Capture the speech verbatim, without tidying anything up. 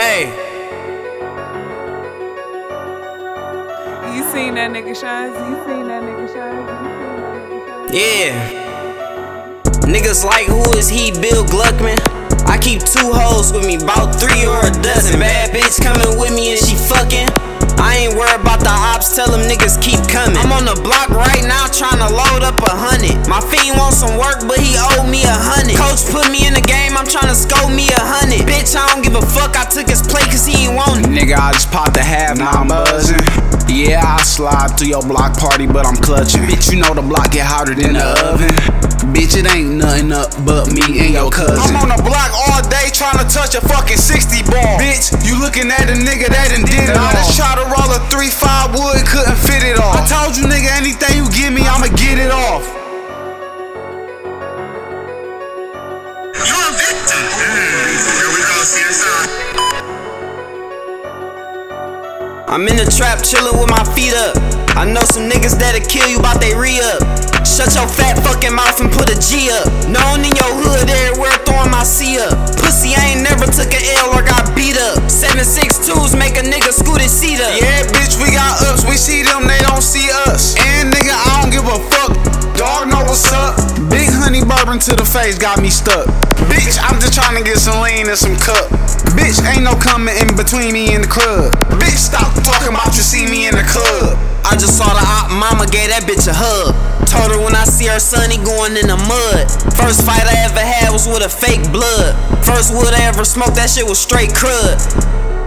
Hey. You seen that nigga Shines? You seen that nigga Shines? Yeah. Niggas like, who is he, Bill Gluckman? I keep two hoes with me, bout three or a dozen. Bad bitch coming with me and she fucking. I ain't worried about the ops, tell them niggas keep coming. I'm on the block right now trying to load up a hundred. My fiend wants some work, but he owed me a hundred. Coach put me in the game, I'm trying to scope me a hundred. Bitch, I don't give a fuck, I took his plate cause he ain't want it. Nigga, I just popped a half, now I'm buzzing. Yeah, I slide through your block party, but I'm clutching. Bitch, you know the block get hotter than the oven. Bitch, it ain't nothing up but me and your cousin. I'm on the block all day trying to touch a fucking sixty ball. Bitch, you looking at a nigga that done did it all. I just tried to roll a three five wood, couldn't fit it all. I told you, nigga, anything you give me, I'ma get it off. You're a victim. Mm. Here we go, C S I. I'm in the trap chillin' with my feet up. I know some niggas that'll kill you bout they re-up. Shut your fat fucking mouth and put a G up. Known in your hood everywhere throwing my C up. Pussy, I ain't never took an L or got beat up. seven six twos make a nigga scoot his seat up. Yeah, bitch, we got ups, we see them, they don't see us. And nigga, I don't give a fuck, dog know what's up. Big honey bourbon to the face got me stuck. Bitch, I'm just tryna get some lean and some cup. Bitch, ain't no coming in between me and the club. Bitch, stop talking about you see me in the club. I just saw the op, mama gave that bitch a hug. Told her when I see her son, he going in the mud. First fight I ever had was with a fake blood. First wood I ever smoked, that shit was straight crud.